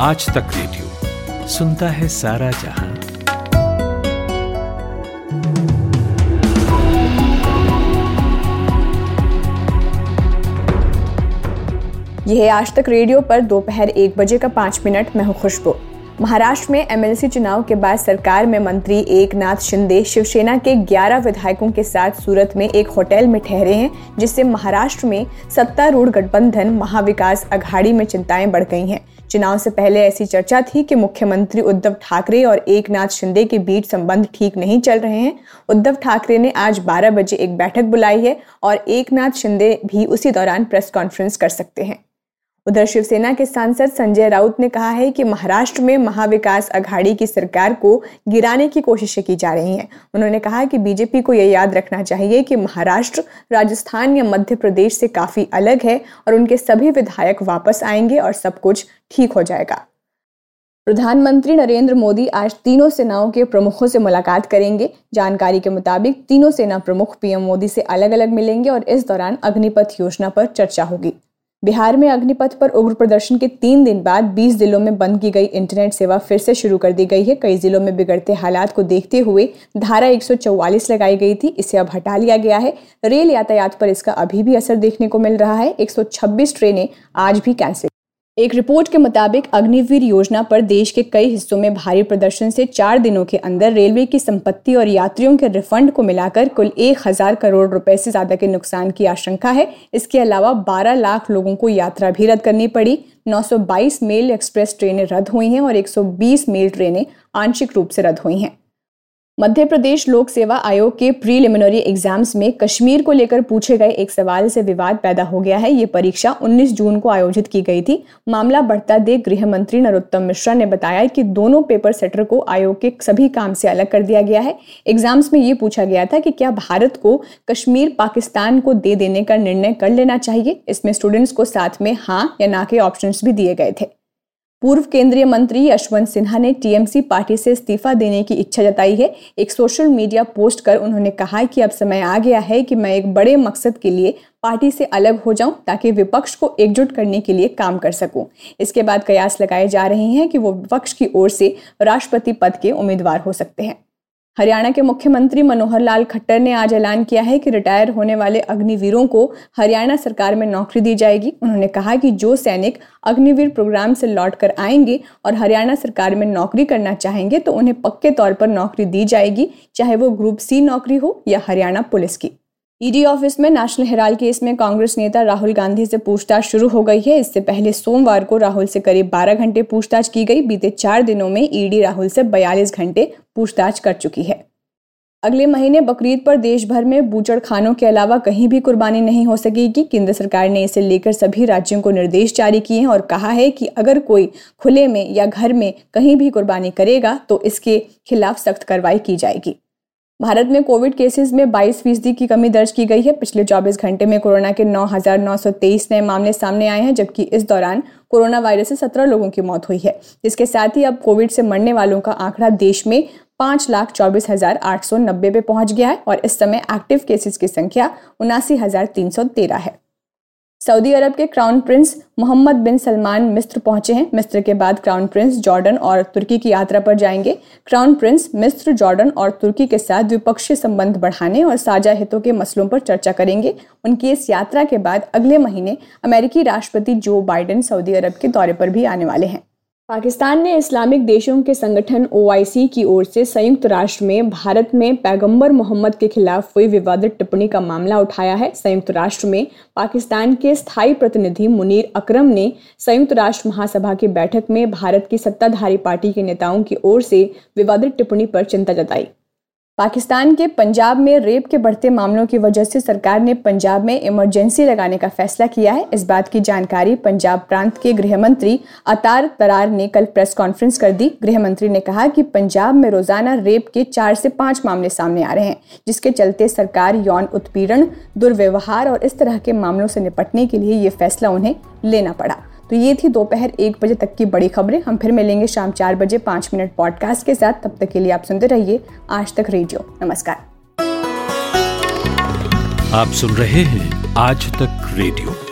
आज तक रेडियो सुनता है सारा जहां। यह है आज तक रेडियो पर दोपहर 1:05। मैं हूं खुशबू। महाराष्ट्र में एमएलसी चुनाव के बाद सरकार में मंत्री एकनाथ शिंदे शिवसेना के 11 विधायकों के साथ सूरत में एक होटल में ठहरे हैं, जिससे महाराष्ट्र में सत्तारूढ़ गठबंधन महाविकास आघाड़ी में चिंताएं बढ़ गई हैं। चुनाव से पहले ऐसी चर्चा थी कि मुख्यमंत्री उद्धव ठाकरे और एकनाथ शिंदे के बीच संबंध ठीक नहीं चल रहे हैं। उद्धव ठाकरे ने आज 12 बजे एक बैठक बुलाई है और एकनाथ शिंदे भी उसी दौरान प्रेस कॉन्फ्रेंस कर सकते हैं। उधर शिवसेना के सांसद संजय राउत ने कहा है कि महाराष्ट्र में महाविकास आघाड़ी की सरकार को गिराने की कोशिशें की जा रही हैं। उन्होंने कहा कि बीजेपी को यह याद रखना चाहिए कि महाराष्ट्र राजस्थान या मध्य प्रदेश से काफी अलग है और उनके सभी विधायक वापस आएंगे और सब कुछ ठीक हो जाएगा। प्रधानमंत्री नरेंद्र मोदी आज तीनों सेनाओं के प्रमुखों से मुलाकात करेंगे। जानकारी के मुताबिक तीनों सेना प्रमुख पीएम मोदी से अलग अलग मिलेंगे और इस दौरान अग्निपथ योजना पर चर्चा होगी। बिहार में अग्निपथ पर उग्र प्रदर्शन के 3 दिन बाद 20 जिलों में बंद की गई इंटरनेट सेवा फिर से शुरू कर दी गई है। कई जिलों में बिगड़ते हालात को देखते हुए धारा 144 लगाई गई थी, इसे अब हटा लिया गया है। रेल यातायात पर इसका अभी भी असर देखने को मिल रहा है। 126 ट्रेनें आज भी कैंसिल। एक रिपोर्ट के मुताबिक अग्निवीर योजना पर देश के कई हिस्सों में भारी प्रदर्शन से 4 दिनों के अंदर रेलवे की संपत्ति और यात्रियों के रिफंड को मिलाकर कुल 1,000 करोड़ रुपए से ज्यादा के नुकसान की आशंका है। इसके अलावा 12 लाख लोगों को यात्रा भी रद्द करनी पड़ी। 922 मेल एक्सप्रेस ट्रेनें रद्द हुई हैं और 120 मेल ट्रेनें आंशिक रूप से रद्द हुई हैं। मध्य प्रदेश लोक सेवा आयोग के प्रीलिमिनरी एग्जाम्स में कश्मीर को लेकर पूछे गए एक सवाल से विवाद पैदा हो गया है। ये परीक्षा 19 जून को आयोजित की गई थी। मामला बढ़ता देख गृह मंत्री नरोत्तम मिश्रा ने बताया कि दोनों पेपर सेटर को आयोग के सभी काम से अलग कर दिया गया है। एग्जाम्स में ये पूछा गया था कि क्या भारत को कश्मीर पाकिस्तान को दे देने का निर्णय कर लेना चाहिए। इसमें स्टूडेंट्स को साथ में हाँ या ना के ऑप्शंस भी दिए गए थे। पूर्व केंद्रीय मंत्री यशवंत सिन्हा ने टीएमसी पार्टी से इस्तीफा देने की इच्छा जताई है। एक सोशल मीडिया पोस्ट कर उन्होंने कहा कि अब समय आ गया है कि मैं एक बड़े मकसद के लिए पार्टी से अलग हो जाऊं ताकि विपक्ष को एकजुट करने के लिए काम कर सकूं। इसके बाद कयास लगाए जा रहे हैं कि वो विपक्ष की ओर से राष्ट्रपति पद के उम्मीदवार हो सकते हैं। हरियाणा के मुख्यमंत्री मनोहर लाल खट्टर ने आज ऐलान किया है कि रिटायर होने वाले अग्निवीरों को हरियाणा सरकार में नौकरी दी जाएगी। उन्होंने कहा कि जो सैनिक अग्निवीर प्रोग्राम से लौटकर आएंगे और हरियाणा सरकार में नौकरी करना चाहेंगे तो उन्हें पक्के तौर पर नौकरी दी जाएगी, चाहे वो ग्रुप सी नौकरी हो या हरियाणा पुलिस की। ईडी ऑफिस में नेशनल हेराल्ड केस में कांग्रेस नेता राहुल गांधी से पूछताछ शुरू हो गई है। इससे पहले सोमवार को राहुल से करीब 12 घंटे पूछताछ की गई। बीते 4 दिनों में ईडी राहुल से 42 घंटे पूछताछ कर चुकी है। अगले महीने बकरीद पर देश भर में बूचड़खानों के अलावा कहीं भी कुर्बानी नहीं हो सकेगी। केंद्र सरकार ने इसे लेकर सभी राज्यों को निर्देश जारी किए हैं और कहा है कि अगर कोई खुले में या घर में कहीं भी कुर्बानी करेगा तो इसके खिलाफ सख्त कार्रवाई की जाएगी। भारत में कोविड केसेस में 22% की कमी दर्ज की गई है। पिछले 24 घंटे में कोरोना के 9,923 नए मामले सामने आए हैं, जबकि इस दौरान कोरोना वायरस से 17 लोगों की मौत हुई है। इसके साथ ही अब कोविड से मरने वालों का आंकड़ा देश में 5,24,890 पे पहुंच गया है और इस समय एक्टिव केसेस की संख्या 79,313 है। सऊदी अरब के crown prince Mohammed bin Salman मिस्र पहुंचे हैं। मिस्र के बाद क्राउन प्रिंस जॉर्डन और तुर्की की यात्रा पर जाएंगे। क्राउन प्रिंस मिस्र, जॉर्डन और तुर्की के साथ द्विपक्षीय संबंध बढ़ाने और साझा हितों के मसलों पर चर्चा करेंगे। उनकी इस यात्रा के बाद अगले महीने अमेरिकी राष्ट्रपति जो बाइडन सऊदी अरब के दौरे पर भी आने वाले हैं। पाकिस्तान ने इस्लामिक देशों के संगठन ओआईसी की ओर से संयुक्त राष्ट्र में भारत में पैगंबर मोहम्मद के खिलाफ हुई विवादित टिप्पणी का मामला उठाया है। संयुक्त राष्ट्र में पाकिस्तान के स्थायी प्रतिनिधि मुनीर अकरम ने संयुक्त राष्ट्र महासभा की बैठक में भारत की सत्ताधारी पार्टी के नेताओं की ओर से विवादित टिप्पणी पर चिंता जताई। पाकिस्तान के पंजाब में रेप के बढ़ते मामलों की वजह से सरकार ने पंजाब में इमरजेंसी लगाने का फैसला किया है। इस बात की जानकारी पंजाब प्रांत के गृह मंत्री अतार तरार ने कल प्रेस कॉन्फ्रेंस कर दी। गृह मंत्री ने कहा कि पंजाब में रोजाना रेप के 4 से 5 मामले सामने आ रहे हैं, जिसके चलते सरकार यौन उत्पीड़न, दुर्व्यवहार और इस तरह के मामलों से निपटने के लिए ये फैसला उन्हें लेना पड़ा। तो ये थी दोपहर 1 बजे तक की बड़ी खबरें। हम फिर मिलेंगे शाम 4 बजे 5 मिनट पॉडकास्ट के साथ। तब तक के लिए आप सुनते रहिए आज तक रेडियो। नमस्कार। आप सुन रहे हैं आज तक रेडियो।